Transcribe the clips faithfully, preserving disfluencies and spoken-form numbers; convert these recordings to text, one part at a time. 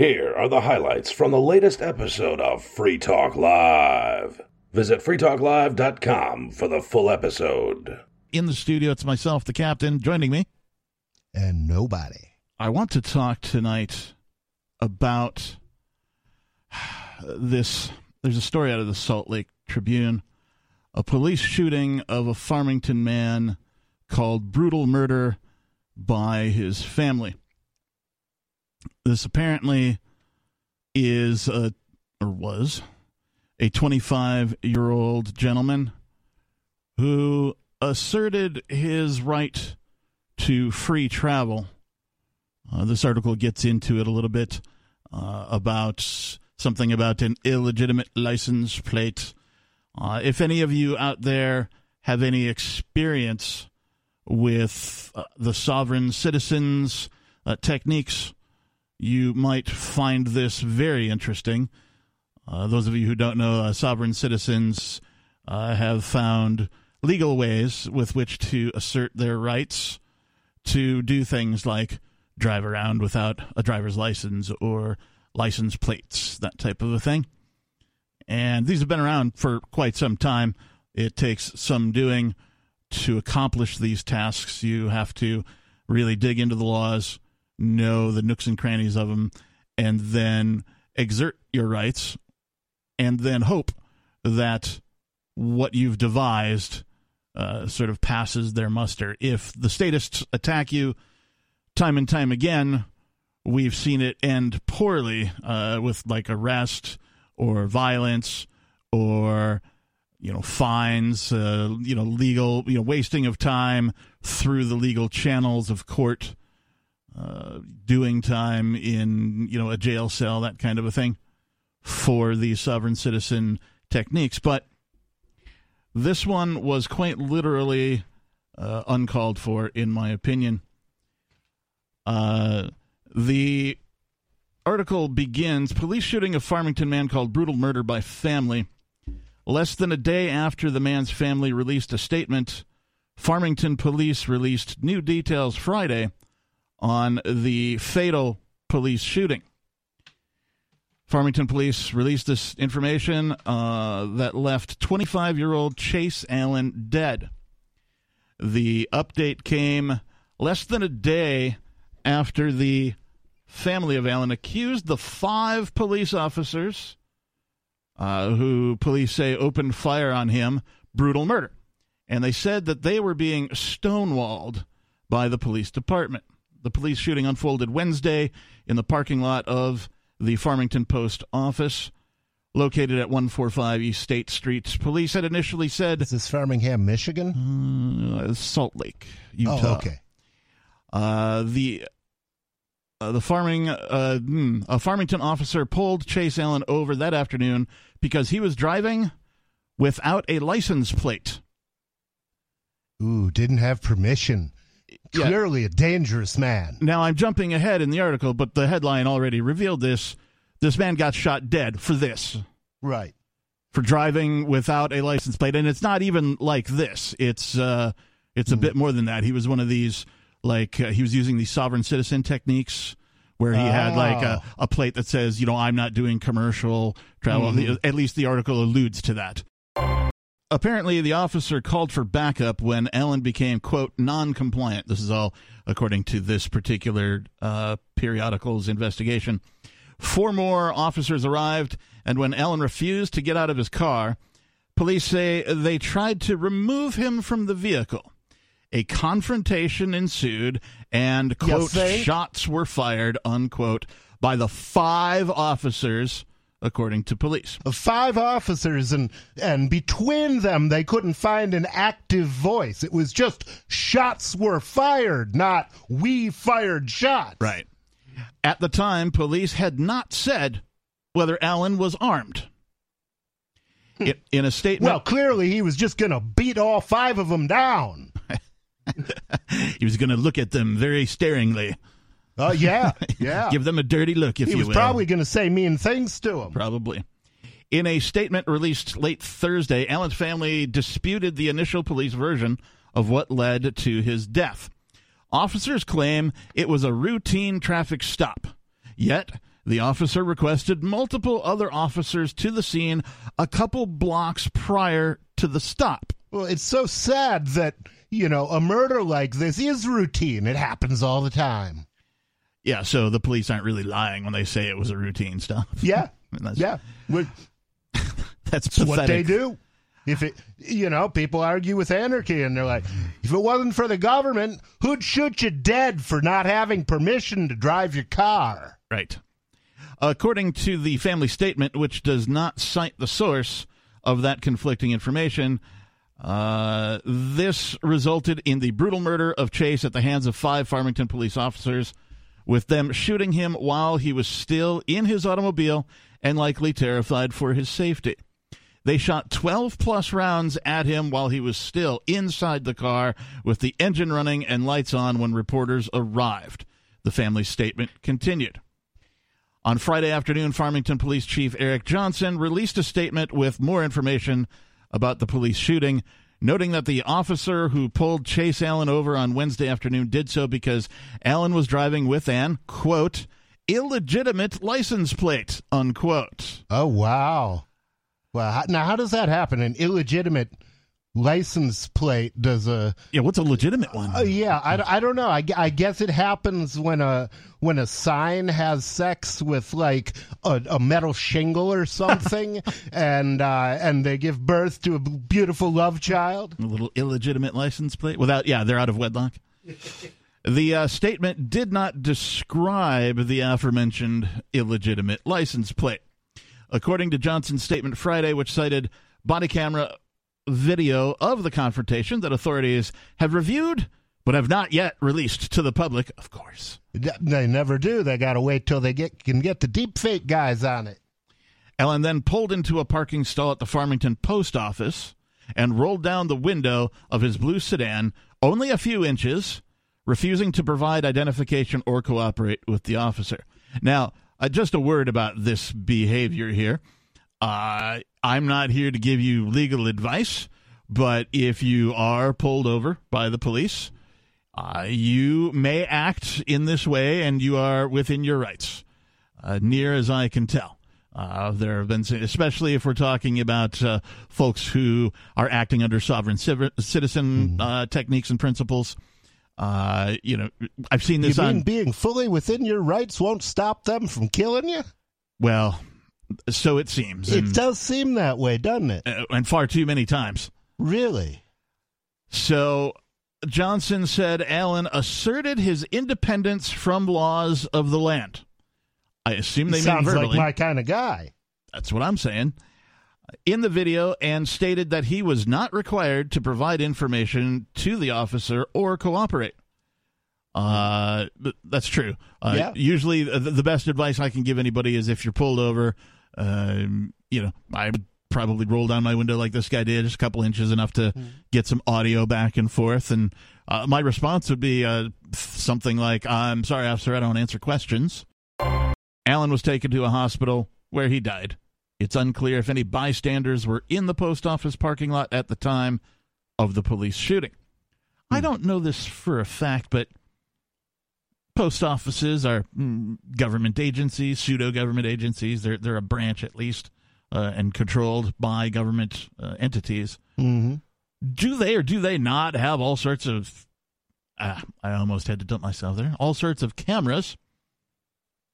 Here are the highlights from the latest episode of Free Talk Live. Visit free talk live dot com for the full episode. In the studio, it's myself, the captain, joining me. And nobody. I want to talk tonight about this. There's a story out of the Salt Lake Tribune. A police shooting of a Farmington man called brutal murder by his family. This apparently is, a, or was, a twenty-five-year-old gentleman who asserted his right to free travel. Uh, this article gets into it a little bit uh, about something about an illegitimate license plate. Uh, if any of you out there have any experience with uh, the sovereign citizens uh, techniques, you might find this very interesting. Uh, those of you who don't know, uh, sovereign citizens uh, have found legal ways with which to assert their rights to do things like drive around without a driver's license or license plates, that type of a thing. And these have been around for quite some time. It takes some doing to accomplish these tasks. You have to really dig into the laws, know the nooks and crannies of them, and then exert your rights, and then hope that what you've devised uh, sort of passes their muster. If the statists attack you time and time again, we've seen it end poorly uh, with like arrest or violence or, you know, fines, uh, you know, legal, you know, wasting of time through the legal channels of court, uh, doing time in, you know, a jail cell, that kind of a thing for the sovereign citizen techniques. But this one was quite literally uh, uncalled for, in my opinion. Uh, the article begins, police shooting a Farmington man called brutal murder by family. Less than a day after the man's family released a statement, Farmington police released new details Friday on the fatal police shooting. Farmington police released this information uh, that left twenty-five-year-old Chase Allen dead. The update came less than a day after the family of Allen accused the five police officers uh, who police say opened fire on him, brutal murder. And they said that they were being stonewalled by the police department. The police shooting unfolded Wednesday in the parking lot of the Farmington Post office, located at one forty-five East State Street. Police had initially said... Is this Farmingham, Michigan? Uh, Salt Lake, Utah. Oh, okay. Uh, the... Uh, the farming uh, hmm, a Farmington officer pulled Chase Allen over that afternoon because he was driving without a license plate. Ooh, didn't have permission. Yeah. Clearly a dangerous man. Now, I'm jumping ahead in the article, but the headline already revealed this. This man got shot dead for this. Right. For driving without a license plate. And it's not even like this. It's, uh, it's a mm. bit more than that. He was one of these... Like, uh, he was using these sovereign citizen techniques where he oh. had, like, a, a plate that says, you know, I'm not doing commercial travel. Mm-hmm. The, at least the article alludes to that. Apparently, the officer called for backup when Allen became, quote, non-compliant. This is all according to this particular uh, periodical's investigation. Four more officers arrived, and when Allen refused to get out of his car, police say they tried to remove him from the vehicle. A confrontation ensued, and, quote, yes, shots were fired, unquote, by the five officers, according to police. Five officers, and and between them, they couldn't find an active voice. It was just shots were fired, not we fired shots. Right. At the time, police had not said whether Allen was armed. It, in a statement... Well, clearly he was just going to beat all five of them down. He was going to look at them very staringly. Oh, uh, yeah, yeah. Give them a dirty look, if you will. He was probably going to say mean things to them. Probably. In a statement released late Thursday, Allen's family disputed the initial police version of what led to his death. Officers claim it was a routine traffic stop. Yet, The officer requested multiple other officers to the scene a couple blocks prior to the stop. Well, it's so sad that, you know, a murder like this is routine. It happens all the time. Yeah, so the police aren't really lying when they say it was a routine stop. Yeah, that's, yeah. That's, that's what they do. If it, you know, people argue with anarchy, and they're like, if it wasn't for the government, who'd shoot you dead for not having permission to drive your car? Right. According to the family statement, which does not cite the source of that conflicting information, uh, this resulted in the brutal murder of Chase at the hands of five Farmington police officers, with them shooting him while he was still in his automobile and likely terrified for his safety. They shot twelve-plus rounds at him while he was still inside the car with the engine running and lights on when reporters arrived. The family statement continued. On Friday afternoon, Farmington Police Chief Eric Johnson released a statement with more information about the police shooting, noting that the officer who pulled Chase Allen over on Wednesday afternoon did so because Allen was driving with an, quote, illegitimate license plate, unquote. Oh, wow. Well, now how does that happen? An illegitimate license plate does a yeah. What's a legitimate one? Uh, yeah, I, I don't know. I, I guess it happens when a when a sign has sex with like a, a metal shingle or something, and uh, and they give birth to a beautiful love child. A little illegitimate license plate without yeah, they're out of wedlock. The uh, statement did not describe the aforementioned illegitimate license plate. According to Johnson's statement Friday, which cited body camera video of the confrontation that authorities have reviewed but have not yet released to the public, of course. They never do. They got to wait till they get can get the deep fake guys on it. Allen then pulled into a parking stall at the Farmington post office and rolled down the window of his blue sedan only a few inches, refusing to provide identification or cooperate with the officer. Now, Uh, just a word about this behavior here. Uh, I'm not here to give you legal advice, but if you are pulled over by the police, uh, you may act in this way, and you are within your rights, uh, near as I can tell. Uh, there have been, especially if we're talking about uh, folks who are acting under sovereign citizen uh, techniques and principles. Uh, you know, I've seen this you mean on being fully within your rights won't stop them from killing you. Well, so it seems. It and, does seem that way, doesn't it? Uh, and far too many times. Really? So Johnson said Allen asserted his independence from laws of the land. I assume they sounds mean verbally. Sounds like my kind of guy. That's what I'm saying. In the video, and stated that he was not required to provide information to the officer or cooperate. Uh, that's true. Uh, yeah. Usually, the, the best advice I can give anybody is if you're pulled over, uh, you know, I would probably roll down my window like this guy did, just a couple inches, enough to mm. get some audio back and forth. And uh, my response would be uh, something like, "I'm sorry, officer, I don't answer questions." Allen was taken to a hospital where he died. It's unclear if any bystanders were in the post office parking lot at the time of the police shooting. Hmm. I don't know this for a fact, but post offices are government agencies, pseudo-government agencies. They're they're a branch, at least, uh, and controlled by government uh, entities. Mm-hmm. Do they or do they not have all sorts of... Ah, I almost had to dump myself there. All sorts of cameras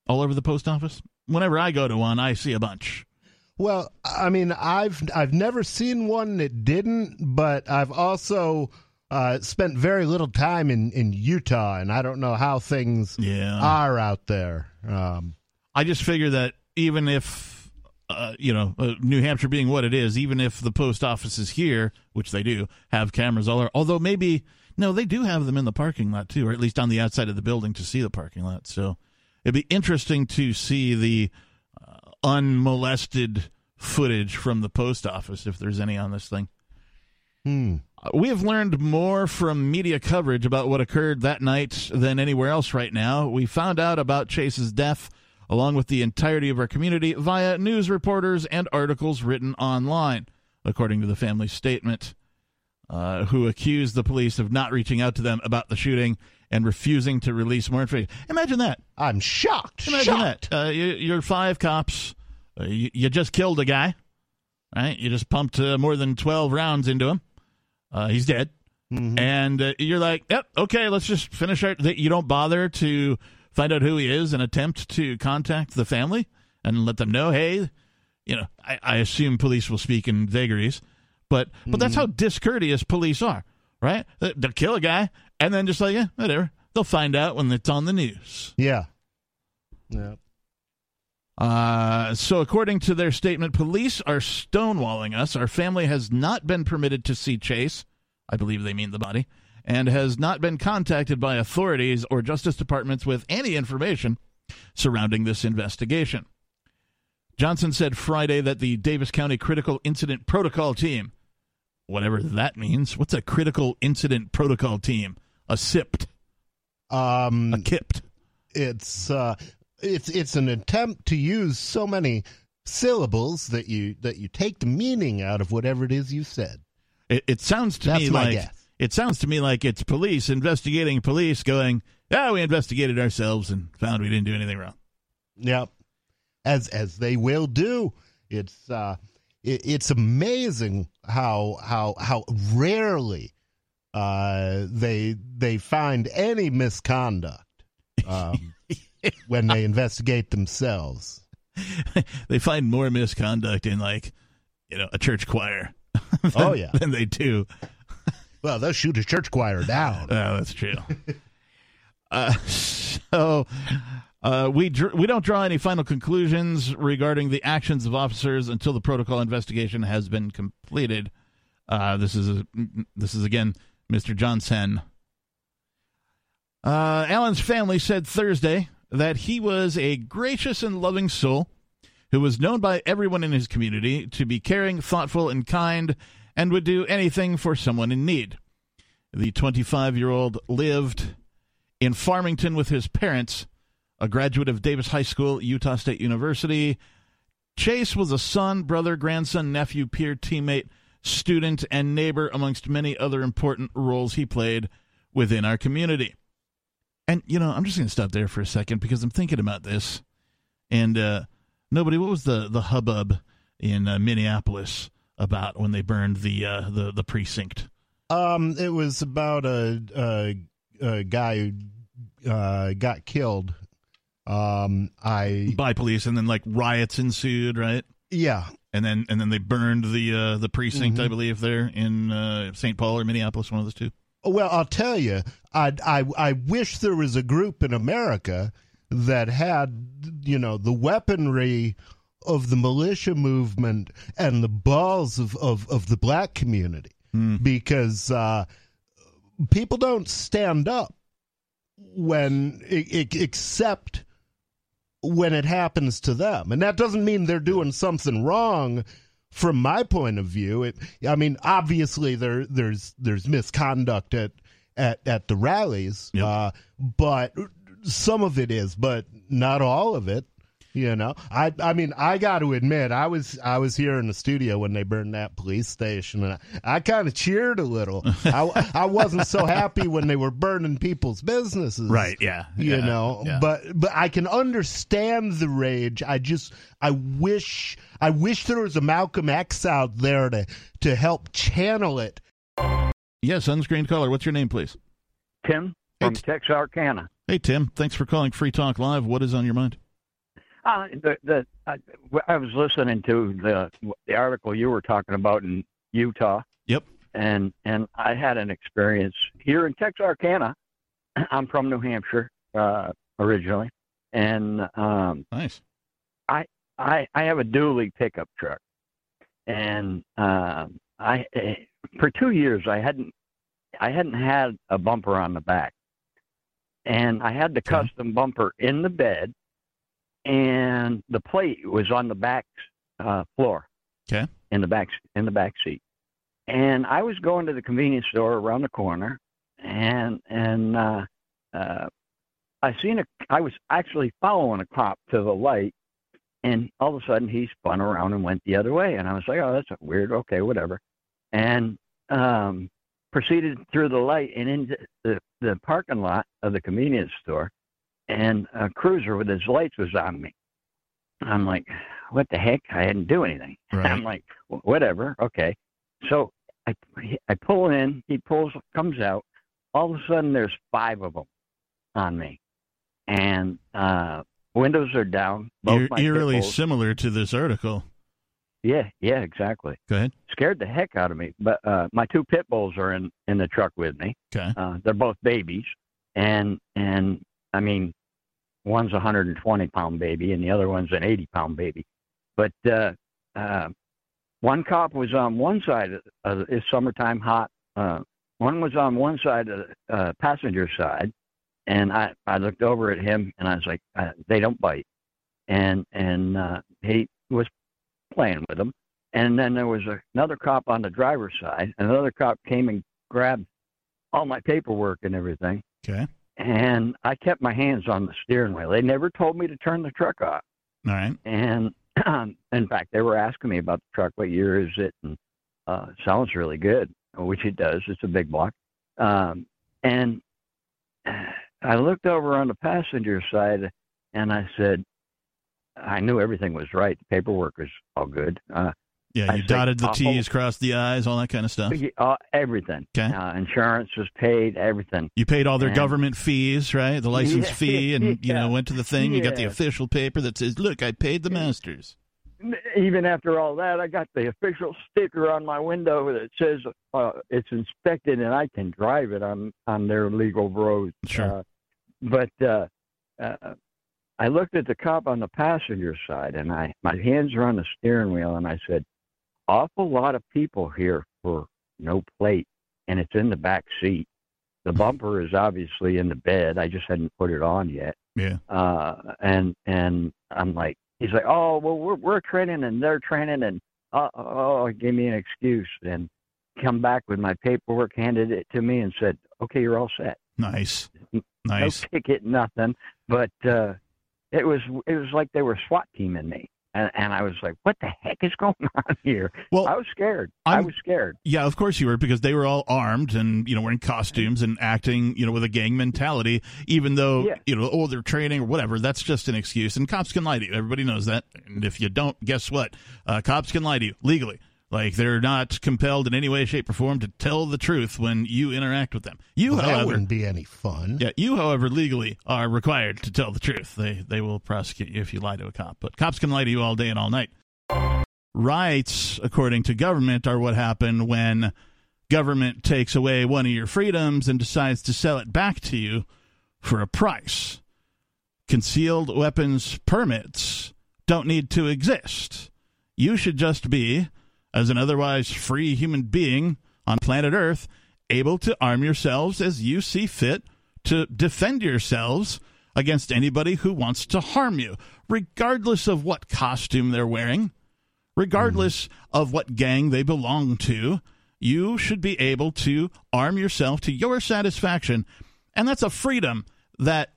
all over the post office. Whenever I go to one, I see a bunch. Well, I mean, I've I've never seen one that didn't, but I've also uh, spent very little time in, in Utah, and I don't know how things yeah. are out there. Um, I just figure that even if, uh, you know, uh, New Hampshire being what it is, even if the post offices here, which they do, have cameras all over, although maybe, no, they do have them in the parking lot too, or at least on the outside of the building to see the parking lot. So it'd be interesting to see the unmolested footage from the post office, if there's any on this thing. Hmm. We have learned more from media coverage about what occurred that night than anywhere else right now. We found out about Chase's death, along with the entirety of our community, via news reporters and articles written online, according to the family statement, uh, who accused the police of not reaching out to them about the shooting and refusing to release more information. Imagine that. I'm shocked. Imagine shocked. that. Uh, you, you're five cops. Uh, you, you just killed a guy, right? You just pumped uh, more than twelve rounds into him. Uh, he's dead. Mm-hmm. And uh, you're like, yep, okay, let's just finish our... Th- you don't bother to find out who he is and attempt to contact the family and let them know, hey, you know, I, I assume police will speak in vagaries, but but mm-hmm. that's how discourteous police are, right? They'll kill a guy and then just like, yeah, whatever. They'll find out when it's on the news. Yeah. Yeah. Uh, so according to their statement, police are stonewalling us. Our family has not been permitted to see Chase. I believe they mean the body, and has not been contacted by authorities or justice departments with any information surrounding this investigation. Johnson said Friday that the Davis County Critical Incident Protocol Team, whatever that means, what's a Critical Incident Protocol Team? A S I P T. Um, a K I P T. It's uh, it's it's an attempt to use so many syllables that you that you take the meaning out of whatever it is you said. It, it sounds to That's me like guess. it sounds to me like it's police investigating police, going, "Yeah, we investigated ourselves and found we didn't do anything wrong." Yep, as as they will do. It's uh, it, it's amazing how how how rarely uh, they they find any misconduct um, when they investigate themselves. They find more misconduct in, like, you know, a church choir. Than, oh, yeah. Than they do. Well, they'll shoot a church choir down. Oh, that's true. uh, so uh, we dr- we don't draw any final conclusions regarding the actions of officers until the protocol investigation has been completed. Uh, this is, a, this is again, Mister Johnson. Uh, Allen's family said Thursday that he was a gracious and loving soul who was known by everyone in his community to be caring, thoughtful, and kind, and would do anything for someone in need. The twenty-five-year-old lived in Farmington with his parents, a graduate of Davis High School, Utah State University. Chase was a son, brother, grandson, nephew, peer, teammate, student, and neighbor, amongst many other important roles he played within our community. And, you know, I'm just going to stop there for a second because I'm thinking about this, and, uh, Nobody. What was the, the hubbub in uh, Minneapolis about when they burned the uh, the the precinct? Um, it was about a a, a guy who uh, got killed. Um, I by police, and then like riots ensued, right? Yeah, and then and then they burned the uh, the precinct, mm-hmm. I believe, there in uh, Saint Paul or Minneapolis, one of those two. Well, I'll tell you, I I I wish there was a group in America that had, you know, the weaponry of the militia movement and the balls of, of, of the black community, mm. because uh, people don't stand up when, it, it, except when it happens to them. And that doesn't mean they're doing something wrong from my point of view. It, I mean, obviously there there's there's misconduct at, at, at the rallies, yep. uh, but... Some of it is, but not all of it, you know. I I mean, I got to admit, I was I was here in the studio when they burned that police station, and I, I kind of cheered a little. I, I wasn't so happy when they were burning people's businesses. Right, yeah. You yeah, know, yeah. But, but I can understand the rage. I just, I wish, I wish there was a Malcolm X out there to, to help channel it. Yes, unscreened caller, what's your name, please? Tim from it's- Texarkana. Hey, Tim, thanks for calling Free Talk Live. What is on your mind? Uh, the, the, I, I was listening to the, the article you were talking about in Utah. Yep. And and I had an experience here in Texarkana. I'm from New Hampshire uh, originally. And um, nice. I, I I have a dually pickup truck. And uh, I for two years I hadn't I hadn't had a bumper on the back. And I had the custom bumper in the bed, and the plate was on the back uh, floor, okay, in the back in the back seat. And I was going to the convenience store around the corner, and and uh, uh, I seen a. I was actually following a cop to the light, and all of a sudden he spun around and went the other way. And I was like, "Oh, that's weird. Okay, whatever." And um, proceeded through the light and into the the parking lot of the convenience store, and a cruiser with his lights was on me. I'm like, what the heck? I didn't do anything. Right. I'm like, whatever. Okay. So I, I pull in, he pulls, comes out. All of a sudden there's five of them on me, and uh, windows are down. Both my eerily similar to this article. Yeah, yeah, exactly. Go ahead. Scared the heck out of me. But uh, my two pit bulls are in, in the truck with me. Okay. Uh, they're both babies. And, and I mean, one's a one hundred twenty pound baby and the other one's an eighty pound baby. But uh, uh, one cop was on one side of the, it's summertime hot. Uh, one was on one side of the uh, passenger side. And I, I looked over at him and I was like, uh, they don't bite. And, and uh, he was playing with them. And then there was a, another cop on the driver's side. Another cop came and grabbed all my paperwork and everything. Okay. And I kept my hands on the steering wheel. They never told me to turn the truck off. All right. And um, in fact, they were asking me about the truck. What year is it? And uh, it sounds really good, which it does. It's a big block. Um, and I looked over on the passenger side and I said, I knew everything was right. The paperwork was all good. Uh, yeah, you I dotted the T's, crossed the I's, all that kind of stuff? Uh, everything. Okay. Uh, insurance was paid, everything. You paid all their and, government fees, right? The license yeah, fee and, yeah. you know, went to the thing. Yeah. You got the official paper that says, look, I paid the masters. Even after all that, I got the official sticker on my window that says uh, it's inspected and I can drive it on, on their legal roads. Sure. Uh, but... Uh, uh, I looked at the cop on the passenger side, and I my hands were on the steering wheel, and I said, awful lot of people here for no plate, and it's in the back seat. The bumper is obviously in the bed. I just hadn't put it on yet. Yeah. Uh, and and I'm like, he's like, oh, well, we're, we're training, and they're training, and uh, oh, give me an excuse. And come back with my paperwork, handed it to me, and said, okay, you're all set. Nice. Nice. No ticket, nothing, but... Uh, It was it was like they were SWAT teaming me, and, and I was like, what the heck is going on here? Well, I was scared. I'm, I was scared. Yeah, of course you were, because they were all armed and, you know, wearing costumes and acting, you know, with a gang mentality, even though, yeah. you know, oh, they're training or whatever. That's just an excuse. And cops can lie to you. Everybody knows that. And if you don't, guess what? Uh, cops can lie to you legally. Like, they're not compelled in any way, shape, or form to tell the truth when you interact with them. You, well, however, that wouldn't be any fun. Yeah, you, however, legally are required to tell the truth. They they will prosecute you if you lie to a cop. But cops can lie to you all day and all night. Rights, according to government, are what happen when government takes away one of your freedoms and decides to sell it back to you for a price. Concealed weapons permits don't need to exist. You should just be... as an otherwise free human being on planet Earth, able to arm yourselves as you see fit to defend yourselves against anybody who wants to harm you, regardless of what costume they're wearing, regardless of what gang they belong to. You should be able to arm yourself to your satisfaction, and that's a freedom that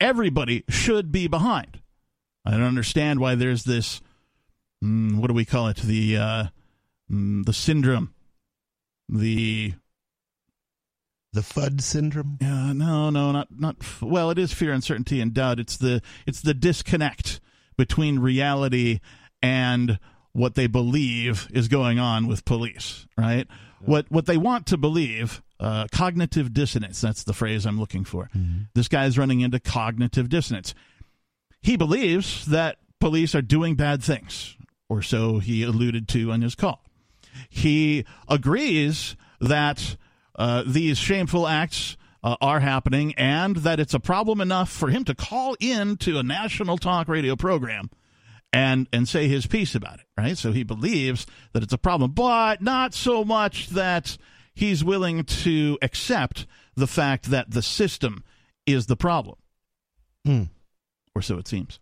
everybody should be behind. I don't understand why there's this, what do we call it, the... uh, the syndrome, the the F U D syndrome. Yeah, uh, no, no, not not. Well, it is fear, uncertainty, and doubt. It's the it's the disconnect between reality and what they believe is going on with police. Right? Yeah. What what they want to believe, uh, cognitive dissonance. That's the phrase I'm looking for. Mm-hmm. This guy's running into cognitive dissonance. He believes that police are doing bad things, or so he alluded to on his call. He agrees that uh, these shameful acts uh, are happening and that it's a problem enough for him to call in to a national talk radio program and and say his piece about it, right? So he believes that it's a problem, but not so much that he's willing to accept the fact that the system is the problem. Mm. Or so it seems.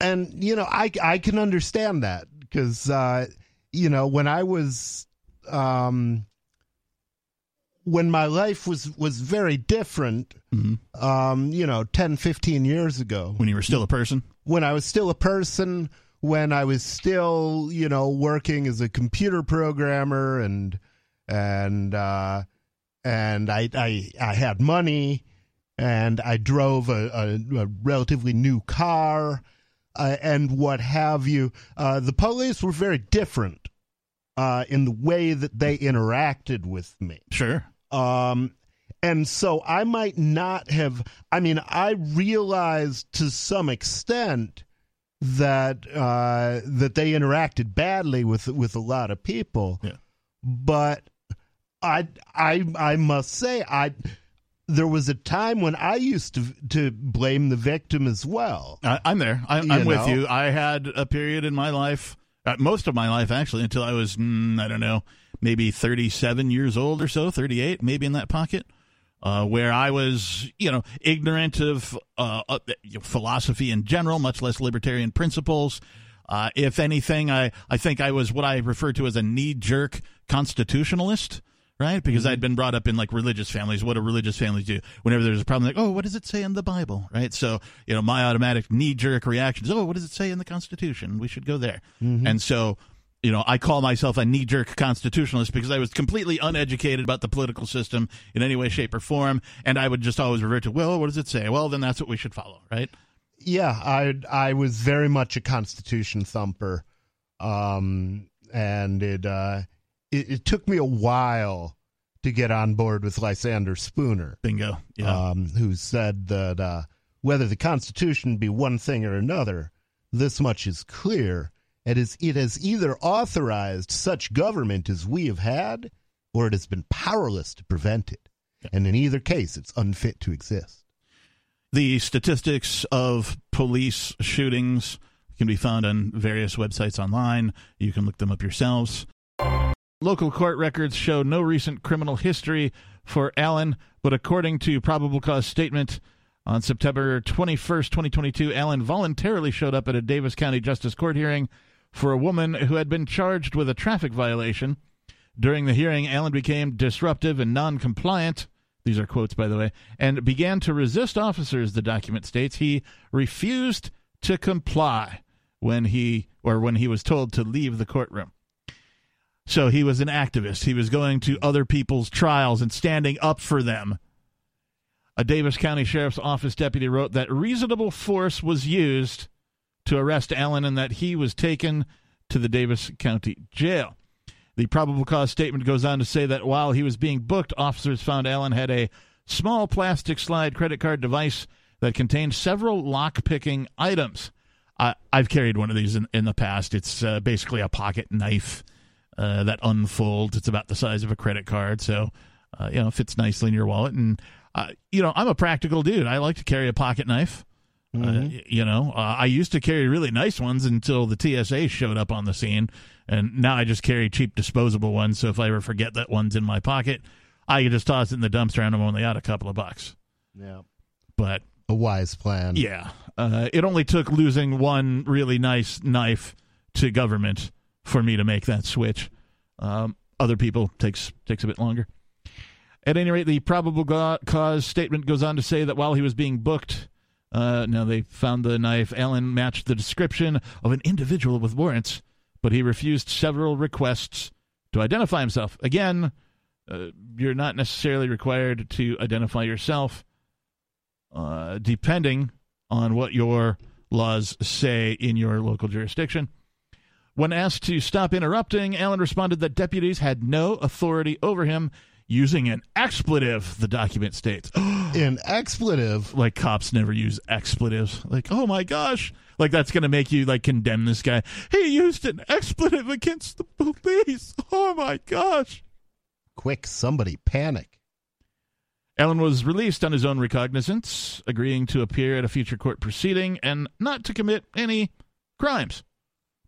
And, you know, I, I can understand that because... Uh... you know, when I was, um, when my life was, was very different, mm-hmm. um, you know, ten, fifteen years ago. When you were still a person? When I was still a person, when I was still, you know, working as a computer programmer and, and, uh, and I I, I had money, and I drove a, a, a relatively new car, uh, and what have you. Uh, the police were very different uh, in the way that they interacted with me. Sure. Um, and so I might not have, I mean, I realized to some extent that uh, that they interacted badly with with a lot of people. Yeah. But I I I must say I there was a time when I used to to blame the victim as well. I, I'm there. I, I'm you with know? you. I had a period in my life, uh, most of my life actually, until I was mm, I don't know, maybe thirty-seven years old or so, thirty-eight maybe in that pocket, uh, where I was you know ignorant of uh, uh, philosophy in general, much less libertarian principles. Uh, if anything, I, I think I was what I refer to as a knee-jerk constitutionalist, right? Because I'd been brought up in, like, religious families. What do religious families do? Whenever there's a problem, like, oh, what does it say in the Bible, right? So, you know, my automatic knee-jerk reaction is, oh, what does it say in the Constitution? We should go there. Mm-hmm. And so, you know, I call myself a knee-jerk constitutionalist because I was completely uneducated about the political system in any way, shape, or form, and I would just always revert to, well, what does it say? Well, then that's what we should follow, right? Yeah, I I was very much a Constitution thumper, um, and it, uh, it it took me a while to get on board with Lysander Spooner. Bingo. Yeah. Um, who said that uh, whether the Constitution be one thing or another, this much is clear: it is it has either authorized such government as we have had, or it has been powerless to prevent it, yeah. and in either case, it's unfit to exist. The statistics of police shootings can be found on various websites online. You can look them up yourselves. Local court records show no recent criminal history for Allen, but according to probable cause statement on September twenty-first, twenty twenty-two, Allen voluntarily showed up at a Davis County Justice Court hearing for a woman who had been charged with a traffic violation. During the hearing, Allen became disruptive and non-compliant. These are quotes, by the way, and began to resist officers, the document states. He refused to comply when he or when he was told to leave the courtroom. So he was an activist. He was going to other people's trials and standing up for them. A Davis County Sheriff's Office deputy wrote that reasonable force was used to arrest Allen and that he was taken to the Davis County Jail. The probable cause statement goes on to say that while he was being booked, officers found Allen had a small plastic slide credit card device that contained several lock-picking items. Uh, I've carried one of these in, in the past. It's uh, basically a pocket knife uh, that unfolds. It's about the size of a credit card, so uh, you know fits nicely in your wallet. And uh, you know, I'm a practical dude. I like to carry a pocket knife. Mm-hmm. Uh, you know, uh, I used to carry really nice ones until the T S A showed up on the scene, and now I just carry cheap disposable ones, so if I ever forget that one's in my pocket, I can just toss it in the dumpster and I'm only out a couple of bucks. Yeah. But a wise plan. Yeah. Uh, it only took losing one really nice knife to government for me to make that switch. Um, other people takes takes a bit longer. At any rate, the probable go- cause statement goes on to say that while he was being booked... Uh, now, they found the knife. Allen matched the description of an individual with warrants, but he refused several requests to identify himself. Again, uh, you're not necessarily required to identify yourself, uh, depending on what your laws say in your local jurisdiction. When asked to stop interrupting, Allen responded that deputies had no authority over him, using an expletive, the document states. An expletive? Like, cops never use expletives. Like, oh my gosh. Like, that's going to make you, like, condemn this guy. He used an expletive against the police. Oh my gosh. Quick, somebody panic. Allen was released on his own recognizance, agreeing to appear at a future court proceeding and not to commit any crimes.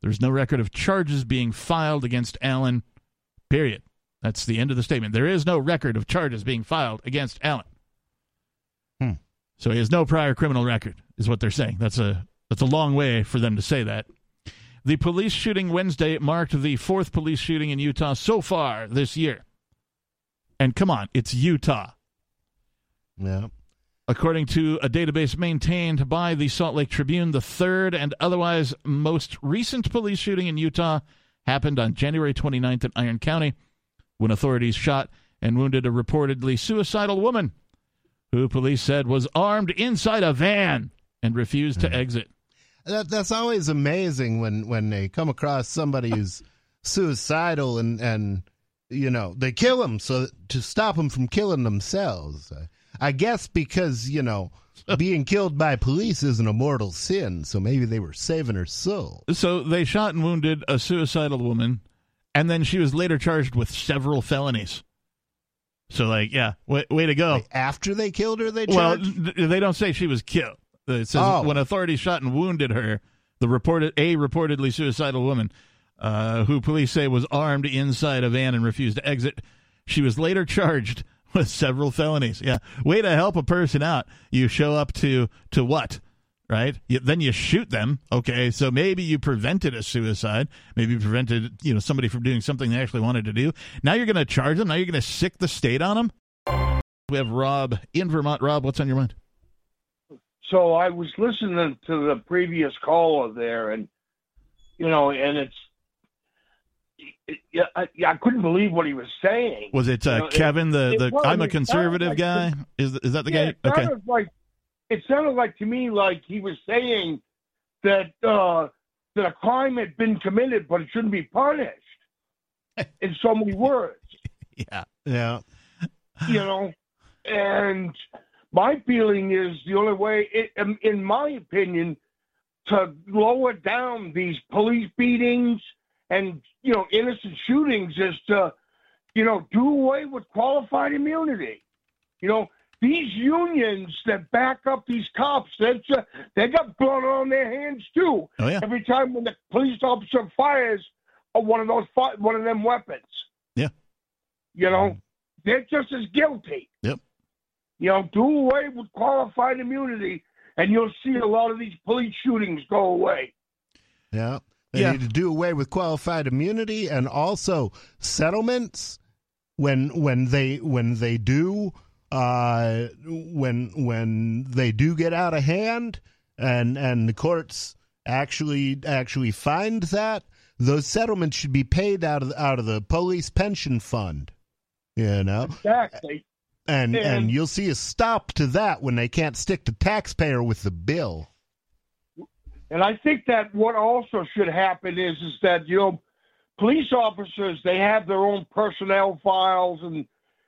There's no record of charges being filed against Allen, period. That's the end of the statement. There is no record of charges being filed against Allen. Hmm. So he has no prior criminal record, is what they're saying. That's a that's a long way for them to say that. The police shooting Wednesday marked the fourth police shooting in Utah so far this year. And come on, it's Utah. Yeah. According to a database maintained by the Salt Lake Tribune, the third and otherwise most recent police shooting in Utah happened on January twenty-ninth in Iron County, when authorities shot and wounded a reportedly suicidal woman who police said was armed inside a van and refused to exit. That, that's always amazing when, when they come across somebody who's suicidal and, and, you know, they kill them so to stop them from killing themselves. I guess because, you know, being killed by police isn't a mortal sin, so maybe they were saving her soul. So they shot and wounded a suicidal woman, and then she was later charged with several felonies. So, like, yeah, way, way to go. Wait, after they killed her, they charged? Well, th- they don't say she was killed. It says oh. when authorities shot and wounded her, the reported a reportedly suicidal woman, uh, who police say was armed inside a van and refused to exit, she was later charged with several felonies. Yeah, way to help a person out. You show up to to what, right? You, then you shoot them. Okay, so maybe you prevented a suicide. Maybe you prevented you know somebody from doing something they actually wanted to do. Now you're going to charge them. Now you're going to sick the state on them. We have Rob in Vermont. Rob, what's on your mind? So I was listening to the previous caller there, and, you know, and it's it, it, I, I couldn't believe what he was saying. Was it uh, you know, Kevin, the, the I'm a conservative like guy? The, is, is that the yeah, guy? It okay. Like, it sounded like to me like he was saying that, uh, that a crime had been committed, but it shouldn't be punished in so many words. Yeah. Yeah. You know, and... my feeling is the only way, it, in my opinion, to lower down these police beatings and, you know, innocent shootings is to, you know, do away with qualified immunity. You know, these unions that back up these cops, that's uh, they got blood on their hands, too. Oh, yeah. Every time when the police officer fires one of those one of them weapons. Yeah. You know, they're just as guilty. Yep. You know, do away with qualified immunity, and you'll see a lot of these police shootings go away. Yeah. They yeah. need to do away with qualified immunity and also settlements when when they when they do uh, when when they do get out of hand and and the courts actually actually find that those settlements should be paid out of out of the police pension fund. You know. Exactly. And, and and you'll see a stop to that when they can't stick the taxpayer with the bill. And I think that what also should happen is is that, you know, police officers, they have their own personnel files and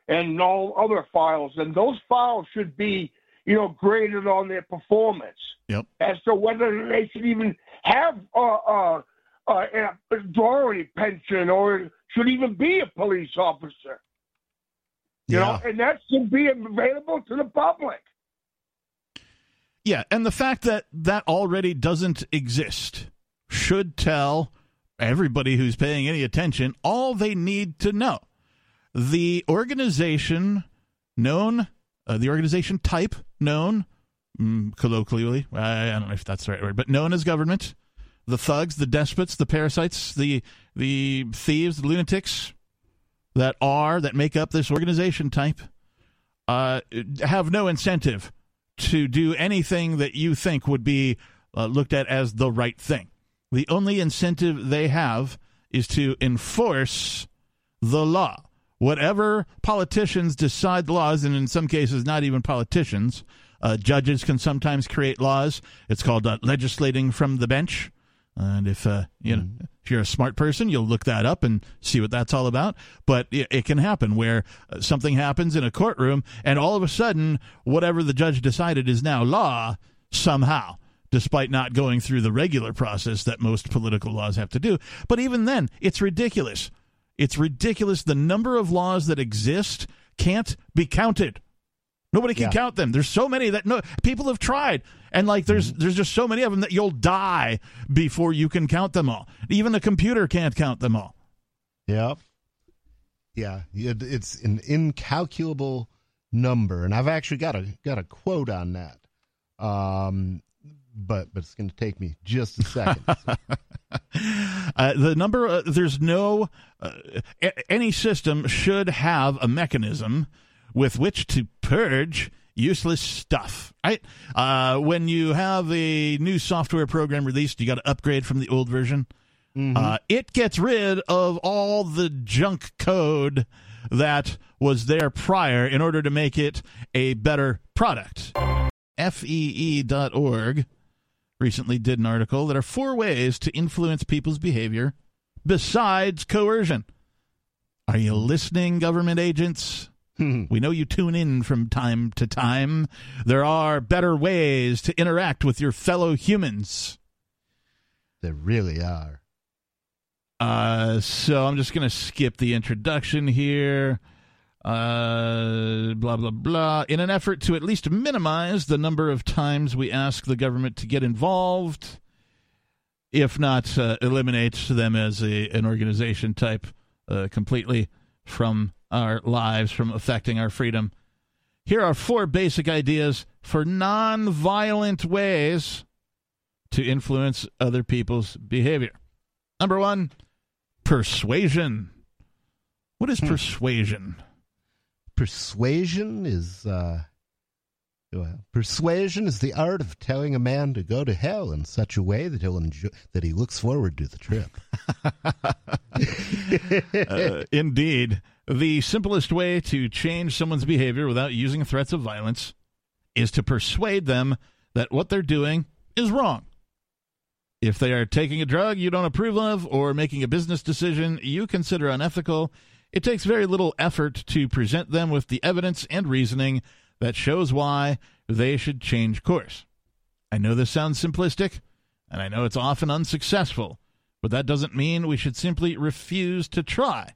and all other files, and those files should be, you know, graded on their performance. Yep. As to whether they should even have a, a, a, a dormitory pension or should even be a police officer. You yeah. know, and that should be available to the public. Yeah, and the fact that that already doesn't exist should tell everybody who's paying any attention all they need to know. The organization known, uh, the organization type known, mm, colloquially, I, I don't know if that's the right word, but known as government, the thugs, the despots, the parasites, the the thieves, the lunatics, that are, that make up this organization type, uh, have no incentive to do anything that you think would be uh, looked at as the right thing. The only incentive they have is to enforce the law. Whatever politicians decide laws, and in some cases not even politicians, uh, judges can sometimes create laws. It's called uh, legislating from the bench. And if uh, you know, if you're a smart person, you'll look that up and see what that's all about. But it, it can happen where something happens in a courtroom, and all of a sudden, whatever the judge decided is now law somehow, despite not going through the regular process that most political laws have to do. But even then, it's ridiculous. It's ridiculous. The number of laws that exist can't be counted. Nobody can yeah. count them. There's so many that no people have tried. And like there's there's just so many of them that you'll die before you can count them all. Even a computer can't count them all. Yeah. Yeah, it, it's an incalculable number, and I've actually got a got a quote on that. Um but but it's going to take me just a second. So. uh, the number uh, there's no uh, a- any system should have a mechanism with which to purge useless stuff, right? Uh, when you have a new software program released, you got to upgrade from the old version. Mm-hmm. Uh, it gets rid of all the junk code that was there prior in order to make it a better product. F E E dot org recently did an article. There are four ways to influence people's behavior besides coercion. Are you listening, government agents? We know you tune in from time to time. There are better ways to interact with your fellow humans. There really are. Uh, so I'm just going to skip the introduction here. Uh, blah, blah, blah. In an effort to at least minimize the number of times we ask the government to get involved, if not uh, eliminate them as a, an organization type uh, completely from our lives, from affecting our freedom. Here are four basic ideas for non-violent ways to influence other people's behavior. Number one, persuasion. What is hmm. persuasion? Persuasion is uh, well, persuasion is the art of telling a man to go to hell in such a way that he'll enjoy, that he looks forward to the trip. uh, indeed. The simplest way to change someone's behavior without using threats of violence is to persuade them that what they're doing is wrong. If they are taking a drug you don't approve of or making a business decision you consider unethical, it takes very little effort to present them with the evidence and reasoning that shows why they should change course. I know this sounds simplistic, and I know it's often unsuccessful, but that doesn't mean we should simply refuse to try.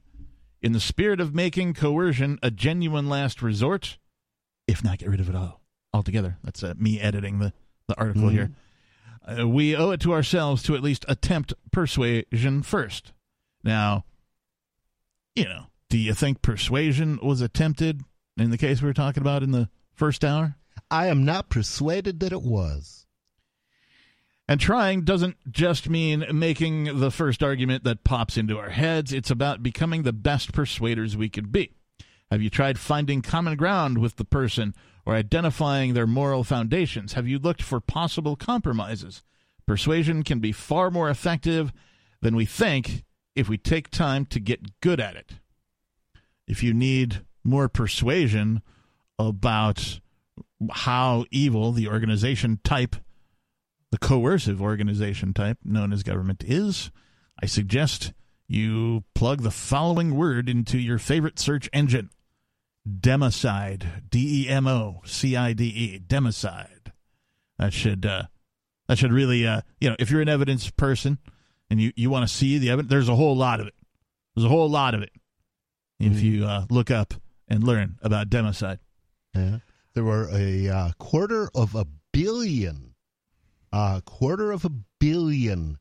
In the spirit of making coercion a genuine last resort, if not get rid of it all altogether. That's uh, me editing the, the article mm-hmm. here. Uh, we owe it to ourselves to at least attempt persuasion first. Now, you know, do you think persuasion was attempted in the case we were talking about in the first hour? I am not persuaded that it was. And trying doesn't just mean making the first argument that pops into our heads. It's about becoming the best persuaders we could be. Have you tried finding common ground with the person or identifying their moral foundations? Have you looked for possible compromises? Persuasion can be far more effective than we think if we take time to get good at it. If you need more persuasion about how evil the organization type is, the coercive organization type known as government is, I suggest you plug the following word into your favorite search engine. Democide. D E M O C I D E. Democide. That should uh, that should really, uh, you know, if you're an evidence person and you, you want to see the evidence, there's a whole lot of it. There's a whole lot of it mm-hmm. if you uh, look up and learn about democide. Yeah. There were a uh, quarter of a billion A quarter of a billion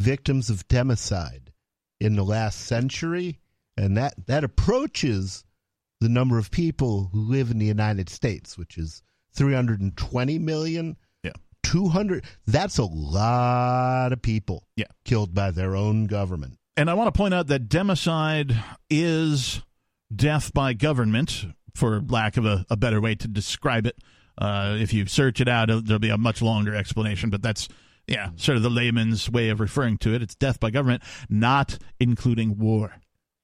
victims of democide in the last century, and that, that approaches the number of people who live in the United States, which is three hundred twenty million. Yeah. two hundred. That's a lot of people yeah. killed by their own government. And I want to point out that democide is death by government, for lack of a, a better way to describe it. Uh, if you search it out, there'll be a much longer explanation, but that's, yeah, sort of the layman's way of referring to it. It's death by government, not including war.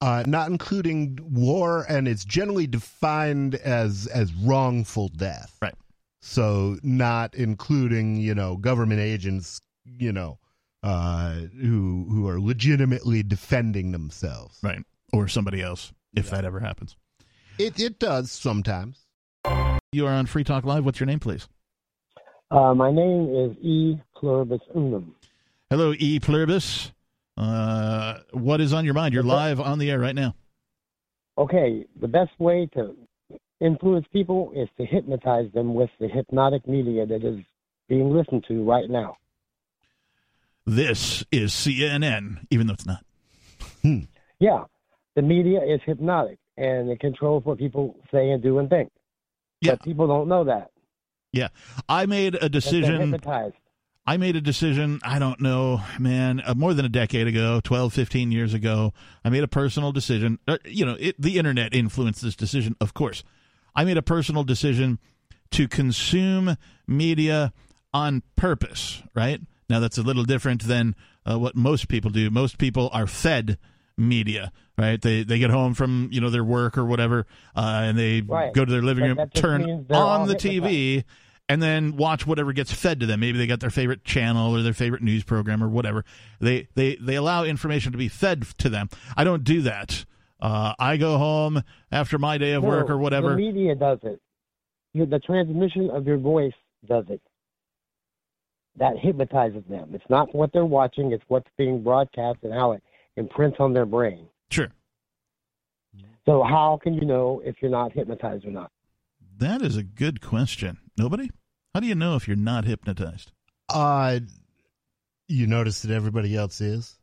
Uh, not including war, and it's generally defined as, as wrongful death. Right. So not including, you know, government agents, you know, uh, who who are legitimately defending themselves. Right. Or somebody else, if yeah. that ever happens. It It does sometimes. You are on Free Talk Live. What's your name, please? Uh, my name is E. Pluribus Unum. Hello, E. Pluribus. Uh, what is on your mind? You're live on the air right now. Okay. The best way to influence people is to hypnotize them with the hypnotic media that is being listened to right now. This is C N N, even though it's not. Hmm. Yeah. The media is hypnotic, and it controls what people say and do and think. Yeah. But people don't know that. Yeah. I made a decision. I made a decision, I don't know, man, uh, more than a decade ago, twelve, fifteen years ago. I made a personal decision. Uh, you know, it, the internet influenced this decision, of course. I made a personal decision to consume media on purpose, right? Now, that's a little different than uh, what most people do. Most people are fed media, right? They they get home from, you know, their work or whatever, uh, and they right. go to their living room, turn on the T V, and then watch whatever gets fed to them. Maybe they got their favorite channel or their favorite news program or whatever. They they, they allow information to be fed to them. I don't do that. Uh, I go home after my day of no, work or whatever. The media does it. You, the transmission of your voice does it. That hypnotizes them. It's not what they're watching. It's what's being broadcast and how it imprints on their brain. Sure. So how can you know if you're not hypnotized or not? That is a good question. Nobody? How do you know if you're not hypnotized? Uh, you notice that everybody else is?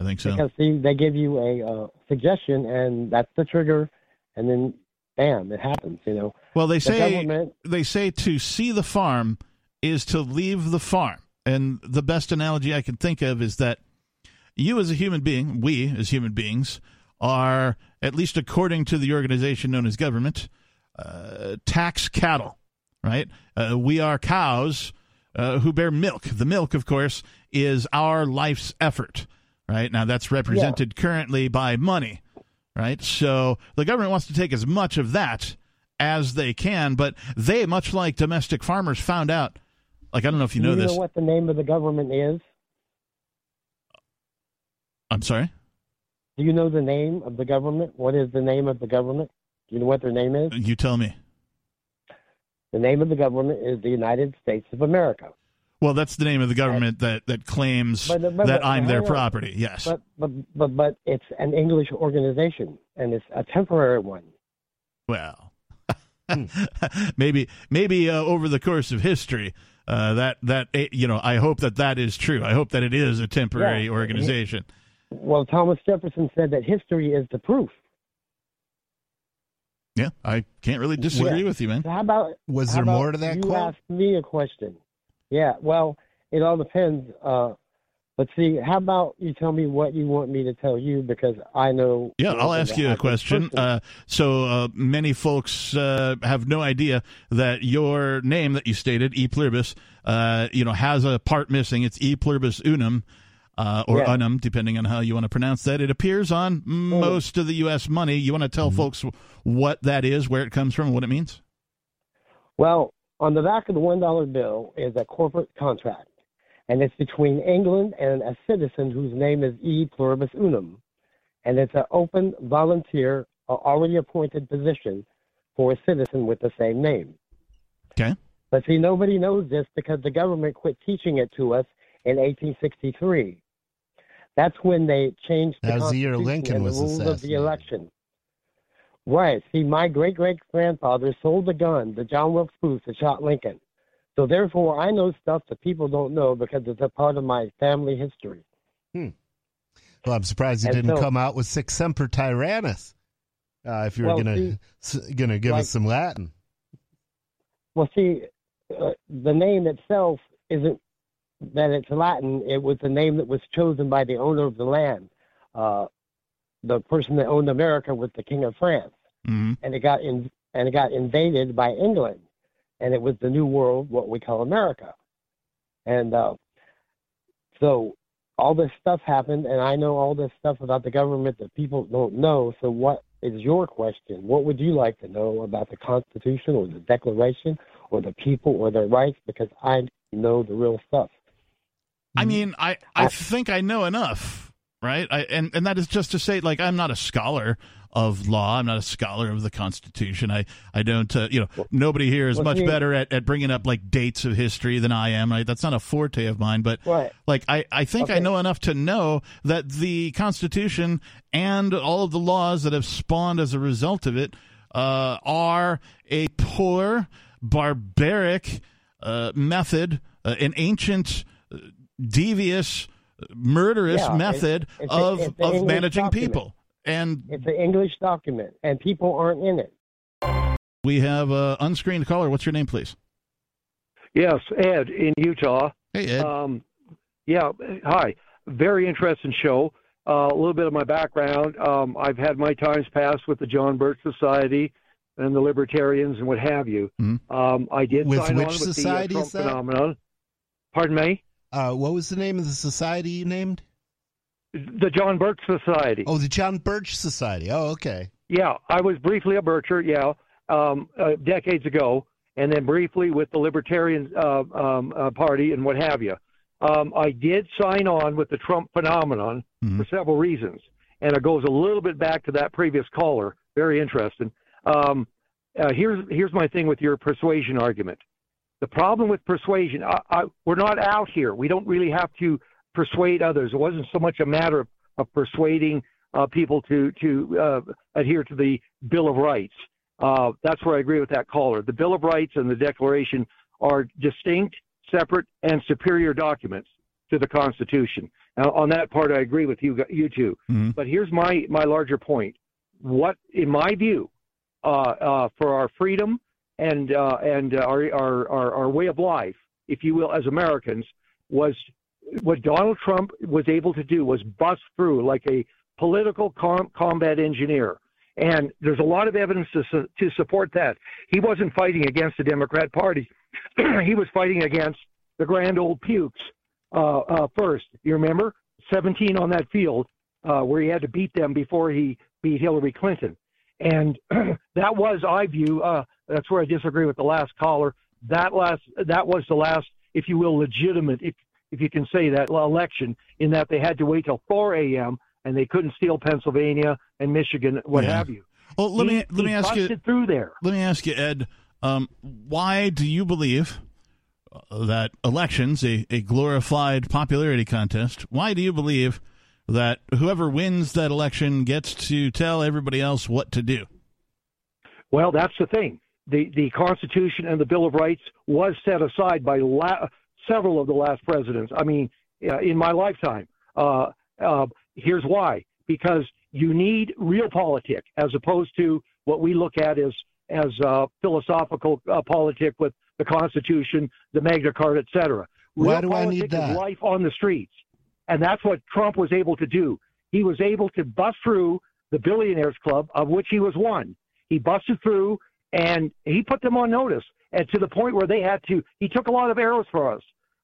I think so. Because, see, they give you a uh, suggestion, and that's the trigger, and then, bam, it happens, you know. Well, they the say government... they say to see the farm is to leave the farm. And the best analogy I can think of is that you as a human being, we as human beings, are, at least according to the organization known as government, uh, tax cattle, right? Uh, we are cows uh, who bear milk. The milk, of course, is our life's effort, right? Now, that's represented yeah. currently by money, right? So the government wants to take as much of that as they can, but they, much like domestic farmers, found out, like, I don't know if you know this. Do you know what the name of the government is? I'm sorry? Do you know the name of the government? What is the name of the government? Do you know what their name is? You tell me. The name of the government is the United States of America. Well, that's the name of the government that, that claims but, but, that but, I'm their on. property, yes. But, but but but it's an English organization, and it's a temporary one. Well, maybe maybe uh, over the course of history, uh, that, that you know, I hope that that is true. I hope that it is a temporary yeah. organization. Well, Thomas Jefferson said that history is the proof. Yeah, I can't really disagree yeah. with you, man. So how about, Was how there about more to that you quote? You asked me a question. Yeah, well, it all depends. Uh, but see, how about you tell me what you want me to tell you, because I know... Yeah, I'll ask you a question. Uh, so uh, many folks uh, have no idea that your name that you stated, E Pluribus, uh, you know, has a part missing. It's E Pluribus Unum, uh, or yeah. unum, depending on how you want to pronounce that. It appears on most of the U S money. You want to tell mm-hmm. folks what that is, where it comes from, what it means? Well... On the back of the one dollar bill is a corporate contract, and it's between England and a citizen whose name is E Pluribus Unum, and it's an open, volunteer, already appointed position for a citizen with the same name. Okay. But see, nobody knows this because the government quit teaching it to us in eighteen sixty-three. That's when they changed the Constitution, the year Lincoln was assassinated, and the rules of the election. Right. See, my great-great-grandfather sold the gun to John Wilkes Booth that shot Lincoln. So, therefore, I know stuff that people don't know because it's a part of my family history. Hmm. Well, I'm surprised you and didn't so, come out with Sic Semper Tyrannis uh, if you were well, going to give like, us some Latin. Well, see, uh, the name itself isn't that it's Latin. It was the name that was chosen by the owner of the land. Uh The person that owned America was the King of France, mm-hmm. and it got in, and it got invaded by England, and it was the New World, what we call America, and uh, so all this stuff happened, and I know all this stuff about the government that people don't know. So, what is your question? What would you like to know about the Constitution or the Declaration or the people or their rights? Because I know the real stuff. I mean, I I, I think I know enough. Right. I, and, and that is just to say, like, I'm not a scholar of law. I'm not a scholar of the Constitution. I, I don't, uh, you know, well, nobody here is well, much he, better at, at bringing up, like, dates of history than I am. Right. That's not a forte of mine. But, right. like, I, I think okay. I know enough to know that the Constitution and all of the laws that have spawned as a result of it uh, are a poor, barbaric uh, method, uh, an ancient, uh, devious murderous yeah, method it's, it's of, a, of English managing document. people. And it's an English document, and people aren't in it. We have an unscreened caller. What's your name, please? Yes, Ed in Utah. Hey, Ed. Um, yeah, hi. Very interesting show. Uh, a little bit of my background. Um, I've had my times past with the John Birch Society and the Libertarians and what have you. Mm-hmm. Um, I did with sign which on with the uh, Trump phenomenon. Pardon me? Uh, what was the name of the society you named? The John Birch Society. Oh, the John Birch Society. Oh, okay. Yeah, I was briefly a Bircher, yeah, um, uh, decades ago, and then briefly with the Libertarian uh, um, uh, Party and what have you. Um, I did sign on with the Trump phenomenon mm-hmm. for several reasons, and it goes a little bit back to that previous caller. Very interesting. Um, uh, here's here's my thing with your persuasion argument. The problem with persuasion, I, I, we're not out here. We don't really have to persuade others. It wasn't so much a matter of, of persuading uh, people to, to uh, adhere to the Bill of Rights. Uh, that's where I agree with that caller. The Bill of Rights and the Declaration are distinct, separate, and superior documents to the Constitution. Now, on that part, I agree with you, you two. Mm-hmm. But here's my, my larger point. What, in my view, uh, uh, for our freedom and uh, and uh, our, our our way of life, if you will, as Americans, was what Donald Trump was able to do was bust through like a political com- combat engineer. And there's a lot of evidence to, su- to support that. He wasn't fighting against the Democrat Party. He was fighting against the grand old pukes uh, uh, first. You remember? seventeen on that field uh, where he had to beat them before he beat Hillary Clinton. And that was, I view, uh, that's where I disagree with the last caller. That last, that was the last, if you will, legitimate, if, if you can say that, election, in that they had to wait till four a.m. and they couldn't steal Pennsylvania and Michigan, what yeah. have you. Well, let he, me let me ask you through there. Let me ask you, Ed, um, why do you believe that elections, a, a glorified popularity contest? Why do you believe that whoever wins that election gets to tell everybody else what to do? Well, that's the thing. The the Constitution and the Bill of Rights was set aside by la- several of the last presidents. I mean, uh, in my lifetime. Uh, uh, here's why. Because you need real politics as opposed to what we look at as, as uh, philosophical uh, politics with the Constitution, the Magna Carta, et cetera. Real why do I need that? Is life on the streets. And that's what Trump was able to do. He was able to bust through the Billionaires Club, of which he was one. He busted through, and he put them on notice, and to the point where they had to. He took a lot of arrows for us.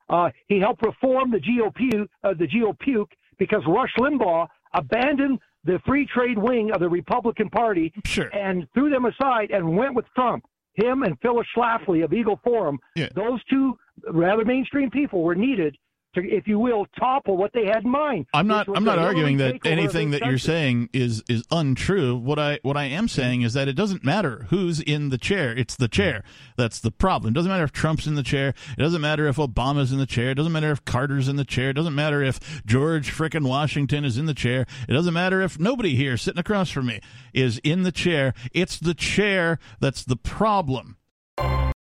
Uh, he helped reform the G O P, uh, the G O P, because Rush Limbaugh abandoned the free trade wing of the Republican Party sure. and threw them aside and went with Trump. Him and Phyllis Schlafly of Eagle Forum. Yeah. Those two rather mainstream people were needed to, if you will, topple what they had in mind. I'm not. I'm not arguing that anything that you're saying is is untrue. What I what I am saying is that it doesn't matter who's in the chair. It's the chair that's the problem. It doesn't matter if Trump's in the chair. It doesn't matter if Obama's in the chair. It doesn't matter if Carter's in the chair. It doesn't matter if George frickin' Washington is in the chair. It doesn't matter if nobody here sitting across from me is in the chair. It's the chair that's the problem.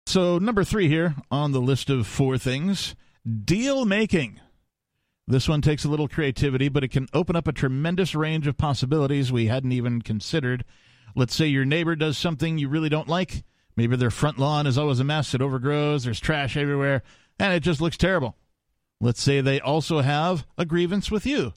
So number three here on the list of four things. Deal making. This one takes a little creativity, but it can open up a tremendous range of possibilities we hadn't even considered. Let's say your neighbor does something you really don't like. Maybe their front lawn is always a mess. It overgrows. There's trash everywhere, and it just looks terrible. Let's say they also have a grievance with you.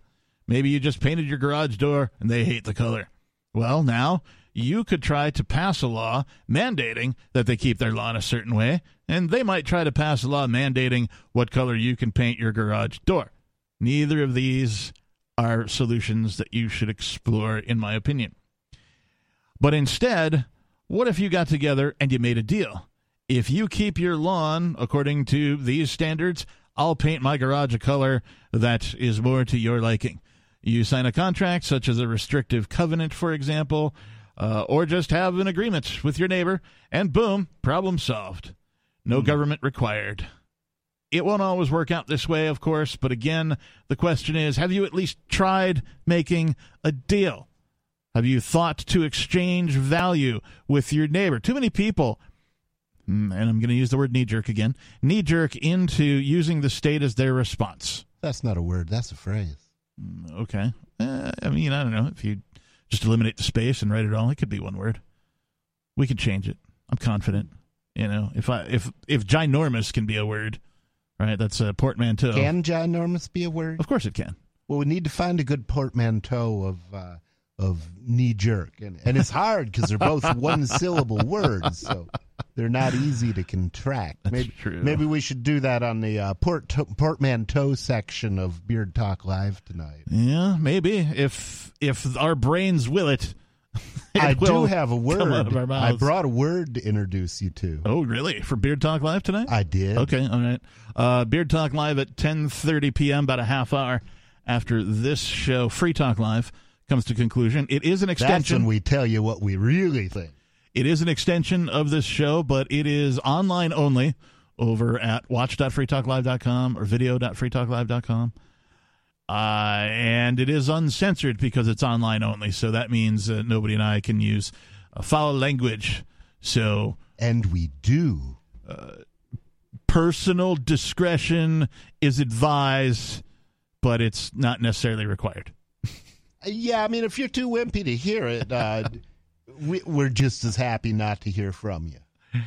Maybe you just painted your garage door, and they hate the color. Well, now you could try to pass a law mandating that they keep their lawn a certain way, and they might try to pass a law mandating what color you can paint your garage door. Neither of these are solutions that you should explore, in my opinion. But instead, what if you got together and you made a deal? If you keep your lawn according to these standards, I'll paint my garage a color that is more to your liking. You sign a contract, such as a restrictive covenant, for example, Uh, or just have an agreement with your neighbor, and boom, problem solved. No mm-hmm. government required. It won't always work out this way, of course, but again, the question is, have you at least tried making a deal? Have you thought to exchange value with your neighbor? Too many people, and I'm going to use the word knee-jerk again, knee-jerk into using the state as their response. That's not a word. That's a phrase. Okay. Uh, I mean, I don't know. If you just eliminate the space and write it all. It could be one word. We could change it. I'm confident. You know, if I if if ginormous can be a word, right? That's a portmanteau. Can ginormous be a word? Of course it can. Well, we need to find a good portmanteau of uh, of knee jerk, and and it's hard because they're both one syllable words. So They're not easy to contract. That's maybe, true. Maybe we should do that on the uh, port portmanteau section of Beard Talk Live tonight. Yeah, maybe. If if our brains will it. it I will do have a word. I brought a word to introduce you to. Oh, really? For Beard Talk Live tonight? I did. Okay, all right. Uh, Beard Talk Live at ten thirty p.m., about a half hour after this show. Free Talk Live comes to conclusion. It is an extension. That's when we tell you what we really think. It is an extension of this show, but it is online only over at watch dot free talk live dot com or video dot free talk live dot com. Uh, and it is uncensored because it's online only, so that means uh, nobody and I can use uh, foul language. So, and we do. Uh, personal discretion is advised, but it's not necessarily required. Yeah, I mean, if you're too wimpy to hear it... Uh, We, we're just as happy not to hear from you.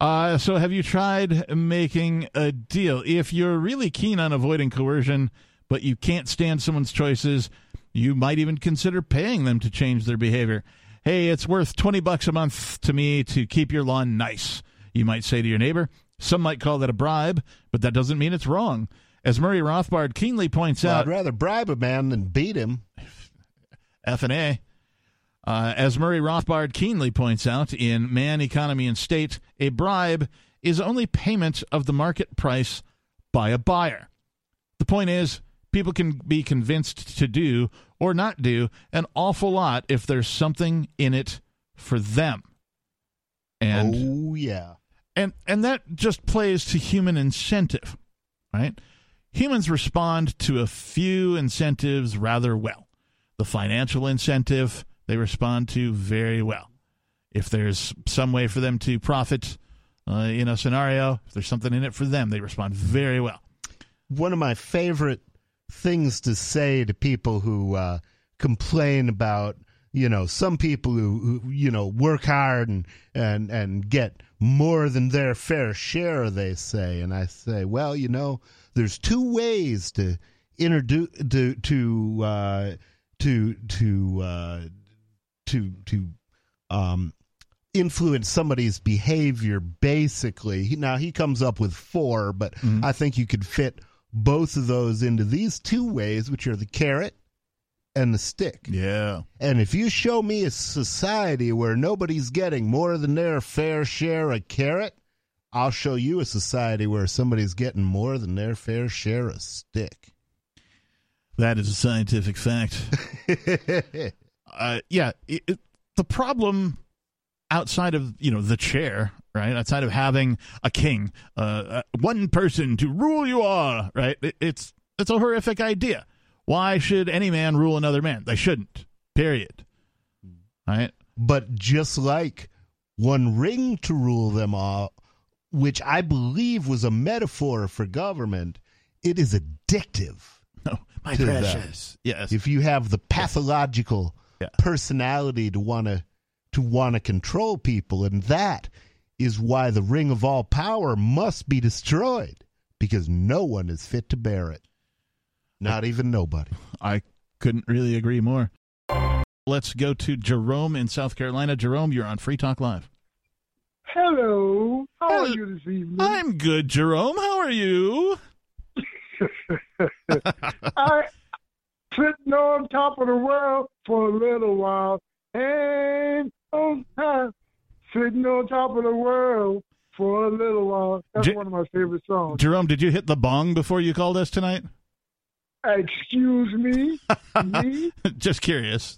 uh, so have you tried making a deal? If you're really keen on avoiding coercion, but you can't stand someone's choices, you might even consider paying them to change their behavior. Hey, it's worth twenty bucks a month to me to keep your lawn nice, you might say to your neighbor. Some might call that a bribe, but that doesn't mean it's wrong. As Murray Rothbard keenly points well, out... I'd rather bribe a man than beat him. F and A. Uh, as Murray Rothbard keenly points out, in Man, Economy, and State, a bribe is only payment of the market price by a buyer. The point is, people can be convinced to do or not do an awful lot if there's something in it for them. And, oh, yeah. And, and that just plays to human incentive, right? Humans respond to a few incentives rather well. The financial incentive... they respond to very well. If there's some way for them to profit uh, in a scenario, if there's something in it for them, they respond very well. One of my favorite things to say to people who uh, complain about, you know, some people who, who you know, work hard and, and, and get more than their fair share, they say. And I say, well, you know, there's two ways to introduce, to, to, uh, to, to, uh, to to um, influence somebody's behavior, basically. Now, he comes up with four, but mm-hmm. I think you could fit both of those into these two ways, which are the carrot and the stick. Yeah. And if you show me a society where nobody's getting more than their fair share of carrot, I'll show you a society where somebody's getting more than their fair share of stick. That is a scientific fact. Uh, yeah, it, it, the problem outside of, you know, the chair, right, outside of having a king, uh, uh, one person to rule you all, right, it, it's, it's a horrific idea. Why should any man rule another man? They shouldn't, period. Right? But just like one ring to rule them all, which I believe was a metaphor for government, it is addictive. Oh, my precious. That. Yes. If you have the pathological... yes. Yeah. Personality to want to to want to control people, and that is why the ring of all power must be destroyed, because no one is fit to bear it, not I, even nobody. I couldn't really agree more. Let's go to Jerome in South Carolina. Jerome, you're on Free Talk Live. Hello. How Hello. are you this evening? I'm good, Jerome. How are you? I sitting on top of the world for a little while, and on top, sitting on top of the world for a little while. That's J- one of my favorite songs. Jerome, did you hit the bong before you called us tonight? Excuse me? me? Just curious.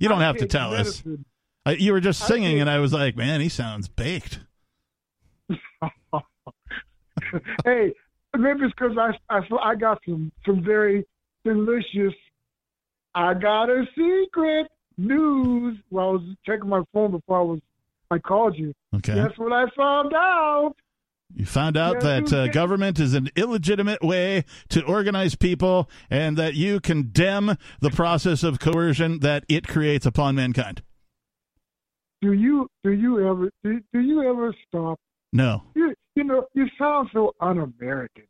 You don't I have to tell medicine. us. I, you were just singing, I and I was like, man, he sounds baked. Hey, maybe it's because I, I, I got some, some very... delicious. I got a secret news. Well, I was checking my phone before I was. I called you. Okay. That's what I found out. You found out Guess that uh, government is an illegitimate way to organize people, and that you condemn the process of coercion that it creates upon mankind. Do you? Do you ever? Do, do you ever stop? No. You, you know, you sound so un-American.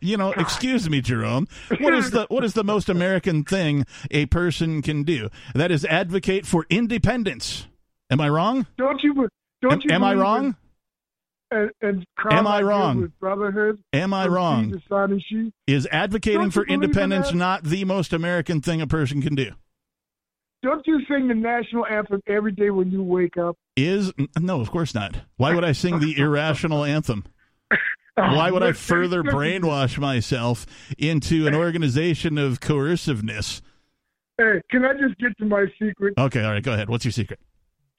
You know, excuse me, Jerome. What is the what is the most American thing a person can do? That is advocate for independence. Am I wrong? Don't you Don't am, you am I wrong? And, and am I wrong? Brotherhood. Am I wrong? She, Is advocating for independence in not the most American thing a person can do? Don't you sing the national anthem every day when you wake up? Is no, of course not. Why would I sing the irrational anthem? Why would I further brainwash myself into an organization of coerciveness? Hey, can I just get to my secret? Okay, all right, go ahead. What's your secret?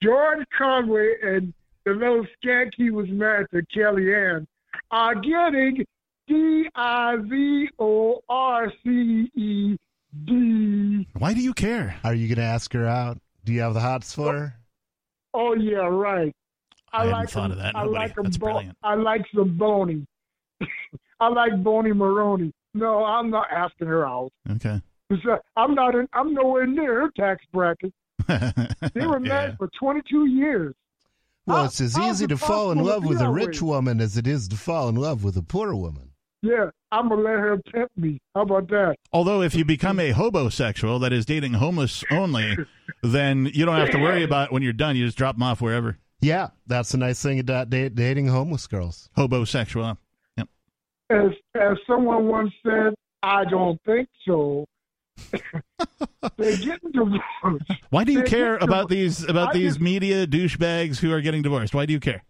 George Conway and the little skank he was married to, Kellyanne, are getting D I V O R C E D. Why do you care? Are you going to ask her out? Do you have the hots for her? Oh, yeah, right. I, I haven't like thought a, of that. Nobody. I like That's bo- brilliant. I like some bony. I like bony Maroney. No, I'm not asking her out. Okay. I'm not. In, I'm nowhere near her tax bracket. They were married yeah. for twenty-two years. Well, I, it's as I easy to fall in love with a rich way. woman as it is to fall in love with a poor woman. Yeah, I'm going to let her pimp me. How about that? Although if you become a hobosexual, that is dating homeless only, then you don't have to worry about it when you're done. You just drop them off wherever. Yeah, that's the nice thing about dating homeless girls. Hobosexual. Yep. As, as someone once said, I don't think so. They're getting divorced. Why do you They're care about divorced. these about I these just, media douchebags who are getting divorced? Why do you care?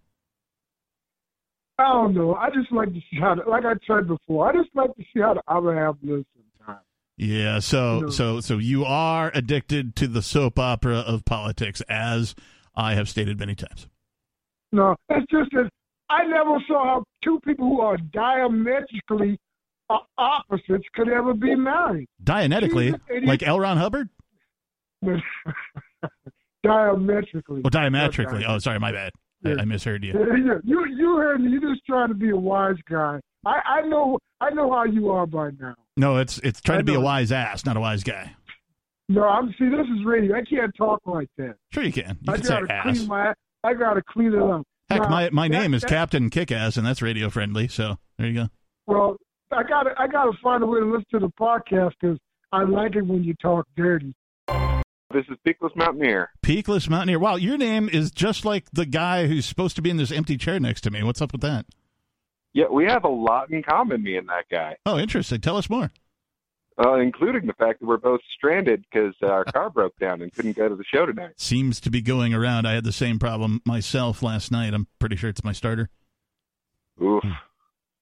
I don't know. I just like to see how, to, like I said before, I just like to see how the other half lives sometimes. Yeah. So you know? so so you are addicted to the soap opera of politics, as I have stated many times. No, it's just that I never saw how two people who are diametrically opposites could ever be married. Dianetically? Like L. Ron Hubbard? Diametrically. Oh, diametrically. Oh, sorry, my bad. Yeah. I, I misheard you. Yeah. You you heard me. You're just trying to be a wise guy. I, I know I know how you are by now. No, it's it's trying to be a wise ass, not a wise guy. No, I'm see. This is radio. I can't talk like that. Sure, you can. You I can gotta say clean ass. my. I gotta clean it up. Heck, now, my my that, name is that, Captain Kickass, and that's radio friendly. So there you go. Well, I gotta I gotta find a way to listen to the podcast because I like it when you talk dirty. This is Peakless Mountaineer. Peakless Mountaineer. Wow, your name is just like the guy who's supposed to be in this empty chair next to me. What's up with that? Yeah, we have a lot in common, me and that guy. Oh, interesting. Tell us more. Uh, including the fact that we're both stranded because uh, our car broke down and couldn't go to the show tonight. Seems to be going around. I had the same problem myself last night. I'm pretty sure it's my starter. Oof.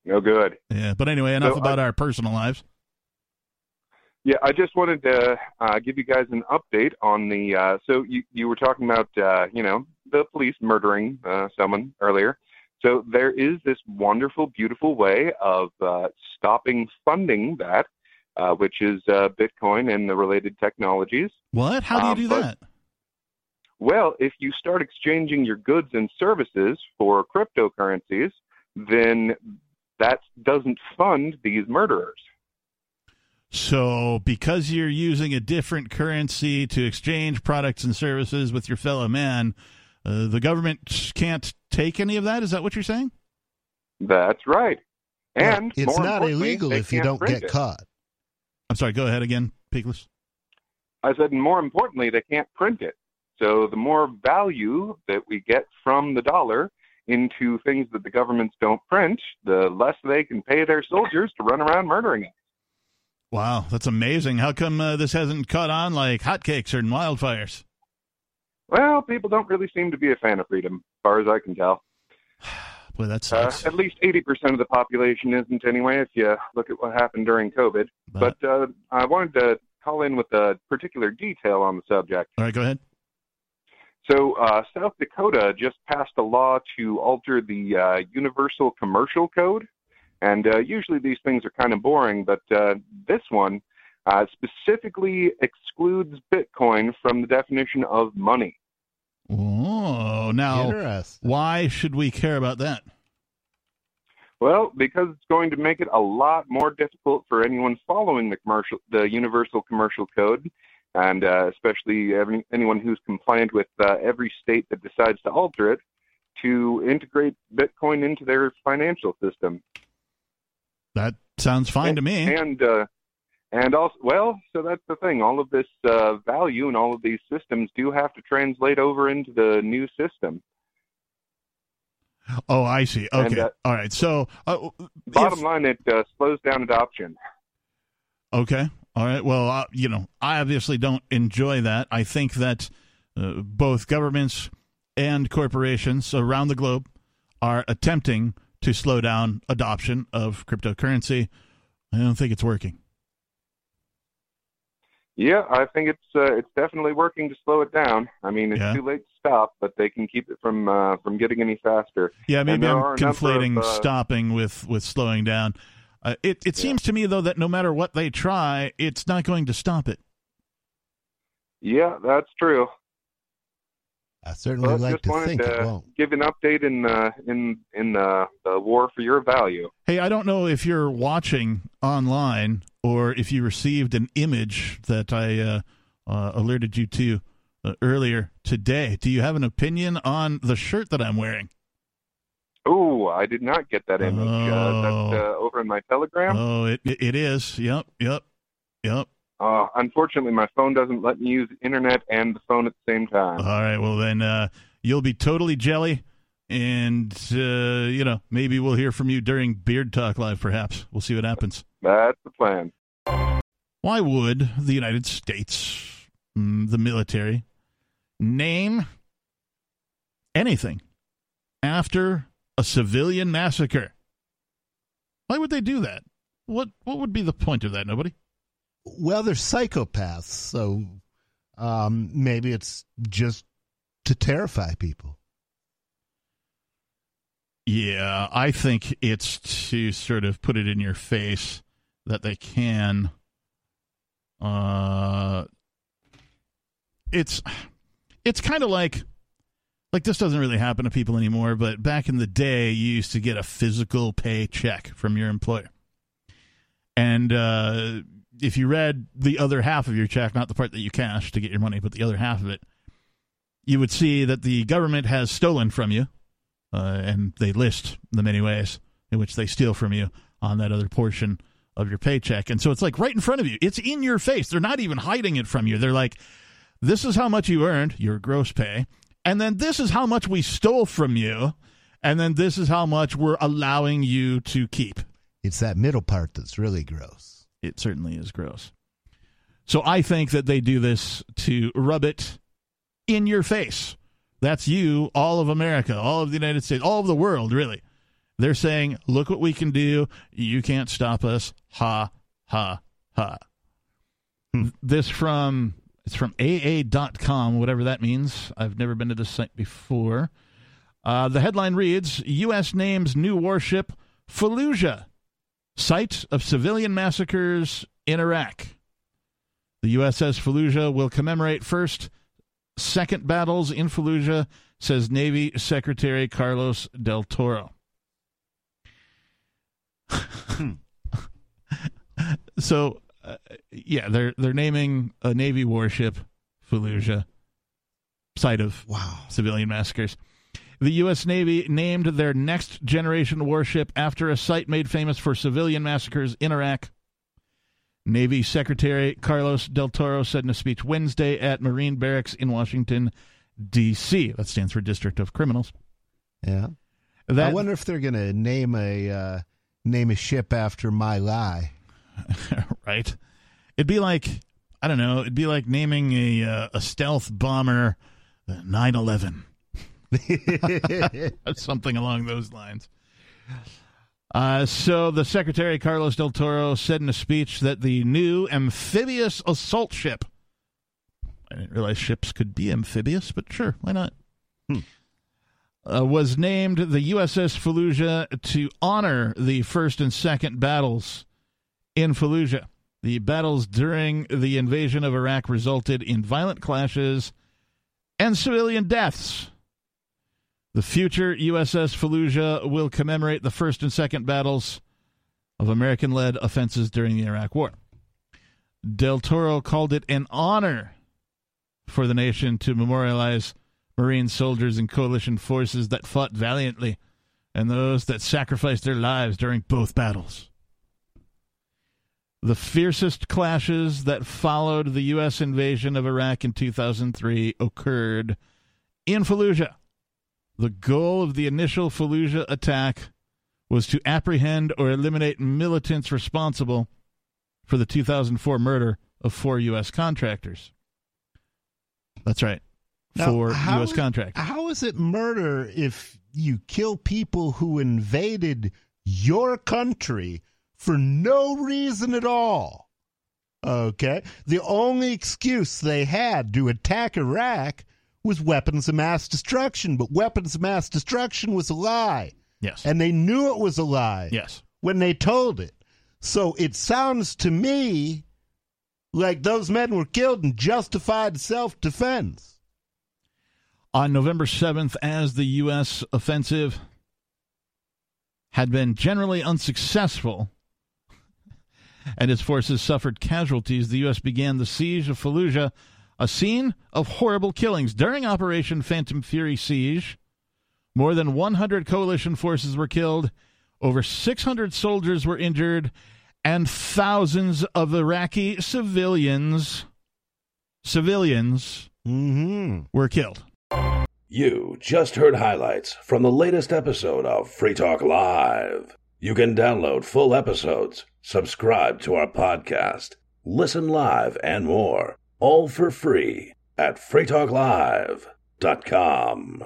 No good. Yeah, but anyway, enough so, about I, our personal lives. Yeah, I just wanted to uh, give you guys an update on the, uh, so you, you were talking about, uh, you know, the police murdering uh, someone earlier. So there is this wonderful, beautiful way of uh, stopping funding that. Uh, which is uh, Bitcoin and the related technologies. What? How do you um, do but, that? Well, if you start exchanging your goods and services for cryptocurrencies, then that doesn't fund these murderers. So because you're using a different currency to exchange products and services with your fellow man, uh, the government can't take any of that? Is that what you're saying? That's right. And well, it's not illegal if you don't get it. caught. I'm sorry, go ahead again, Peakless. I said, more importantly, they can't print it. So the more value that we get from the dollar into things that the governments don't print, the less they can pay their soldiers to run around murdering us. Wow, that's amazing. How come uh, this hasn't caught on like hotcakes or in wildfires? Well, people don't really seem to be a fan of freedom, as far as I can tell. Boy, that sucks. Uh, at least eighty percent of the population isn't anyway, if you look at what happened during COVID. But, but uh, I wanted to call in with a particular detail on the subject. All right, go ahead. So uh, South Dakota just passed a law to alter the uh, Universal Commercial Code. And uh, usually these things are kind of boring, but uh, this one uh, specifically excludes Bitcoin from the definition of money. Oh, now, why should we care about that? Well, because it's going to make it a lot more difficult for anyone following the commercial, the Universal Commercial Code, and uh, especially every, anyone who's compliant with uh, every state that decides to alter it, to integrate Bitcoin into their financial system. That sounds fine and, to me. And, uh, And also, well, so that's the thing. All of this uh, value and all of these systems do have to translate over into the new system. Oh, I see. Okay. And, uh, all right. So, uh, bottom if, line, it uh, slows down adoption. Okay. All right. Well, uh, you know, I obviously don't enjoy that. I think that uh, both governments and corporations around the globe are attempting to slow down adoption of cryptocurrency. I don't think it's working. Yeah, I think it's uh, it's definitely working to slow it down. I mean, it's yeah. too late to stop, but they can keep it from uh, from getting any faster. Yeah, maybe I'm conflating of, uh, stopping with, with slowing down. Uh, it it yeah. seems to me, though, that no matter what they try, it's not going to stop it. Yeah, that's true. I certainly well, like to think to it won't. Give an update in uh, in in uh, the war for your value. Hey, I don't know if you're watching online or if you received an image that I uh, uh, alerted you to uh, earlier today. Do you have an opinion on the shirt that I'm wearing? Oh, I did not get that image. Oh. Uh, that's uh, over in my Telegram. Oh, it it is. Yep, yep, yep. Uh, unfortunately, my phone doesn't let me use internet and the phone at the same time. All right, well then uh, you'll be totally jelly, and uh, you know, maybe we'll hear from you during Beard Talk Live. Perhaps we'll see what happens. That's the plan. Why would the United States, the military, name anything after a civilian massacre? Why would they do that? What what would be the point of that? Nobody. Well, they're psychopaths, so um, maybe it's just to terrify people. Yeah, I think it's to sort of put it in your face that they can. Uh, it's it's kind of like, like this doesn't really happen to people anymore, but back in the day, you used to get a physical paycheck from your employer. And, uh... if you read the other half of your check, not the part that you cashed to get your money, but the other half of it, you would see that the government has stolen from you, uh, and they list the many ways in which they steal from you on that other portion of your paycheck. And so it's like right in front of you. It's in your face. They're not even hiding it from you. They're like, this is how much you earned, your gross pay, and then this is how much we stole from you, and then this is how much we're allowing you to keep. It's that middle part that's really gross. It certainly is gross. So I think that they do this to rub it in your face. That's you, all of America, all of the United States, all of the world, really. They're saying, look what we can do. You can't stop us. Ha, ha, ha. Hmm. This from, it's from A A dot com, whatever that means. I've never been to this site before. Uh, the headline reads, U S names new warship Fallujah, site of civilian massacres in Iraq. The U S S Fallujah will commemorate first, second battles in Fallujah, says Navy Secretary Carlos del Toro. Hmm. So, uh, yeah, they're they're naming a Navy warship Fallujah, site of wow. civilian massacres. The U S. Navy named their next-generation warship after a site made famous for civilian massacres in Iraq. Navy Secretary Carlos del Toro said in a speech Wednesday at Marine Barracks in Washington, D C That stands for District of Criminals. Yeah. That, I wonder if they're going to name a uh, name a ship after My Lai. Right. It'd be like, I don't know, it'd be like naming a, uh, a stealth bomber nine eleven. Something along those lines. Uh, so the Secretary Carlos del Toro said in a speech that the new amphibious assault ship, I didn't realize ships could be amphibious, but sure, why not? Hmm. Uh, was named the U S S Fallujah to honor the first and second battles in Fallujah. The battles during the invasion of Iraq resulted in violent clashes and civilian deaths. The future U S S Fallujah will commemorate the first and second battles of American-led offenses during the Iraq War. Del Toro called it an honor for the nation to memorialize Marine soldiers and coalition forces that fought valiantly and those that sacrificed their lives during both battles. The fiercest clashes that followed the U S invasion of Iraq in two thousand three occurred in Fallujah, The goal of the initial Fallujah attack was to apprehend or eliminate militants responsible for the two thousand four murder of four U S contractors. That's right. Now, four U S Is, contractors. How is it murder if you kill people who invaded your country for no reason at all? Okay. The only excuse they had to attack Iraq was weapons of mass destruction, but weapons of mass destruction was a lie. Yes. And they knew it was a lie. Yes. When they told it. So it sounds to me like those men were killed in justified self-defense. On November seventh, as the U S offensive had been generally unsuccessful and its forces suffered casualties, the U S began the siege of Fallujah, a scene of horrible killings. During Operation Phantom Fury siege, more than one hundred coalition forces were killed, over six hundred soldiers were injured, and thousands of Iraqi civilians, civilians, mm-hmm. were killed. You just heard highlights from the latest episode of Free Talk Live. You can download full episodes, subscribe to our podcast, listen live, and more, all for free at free talk live dot com.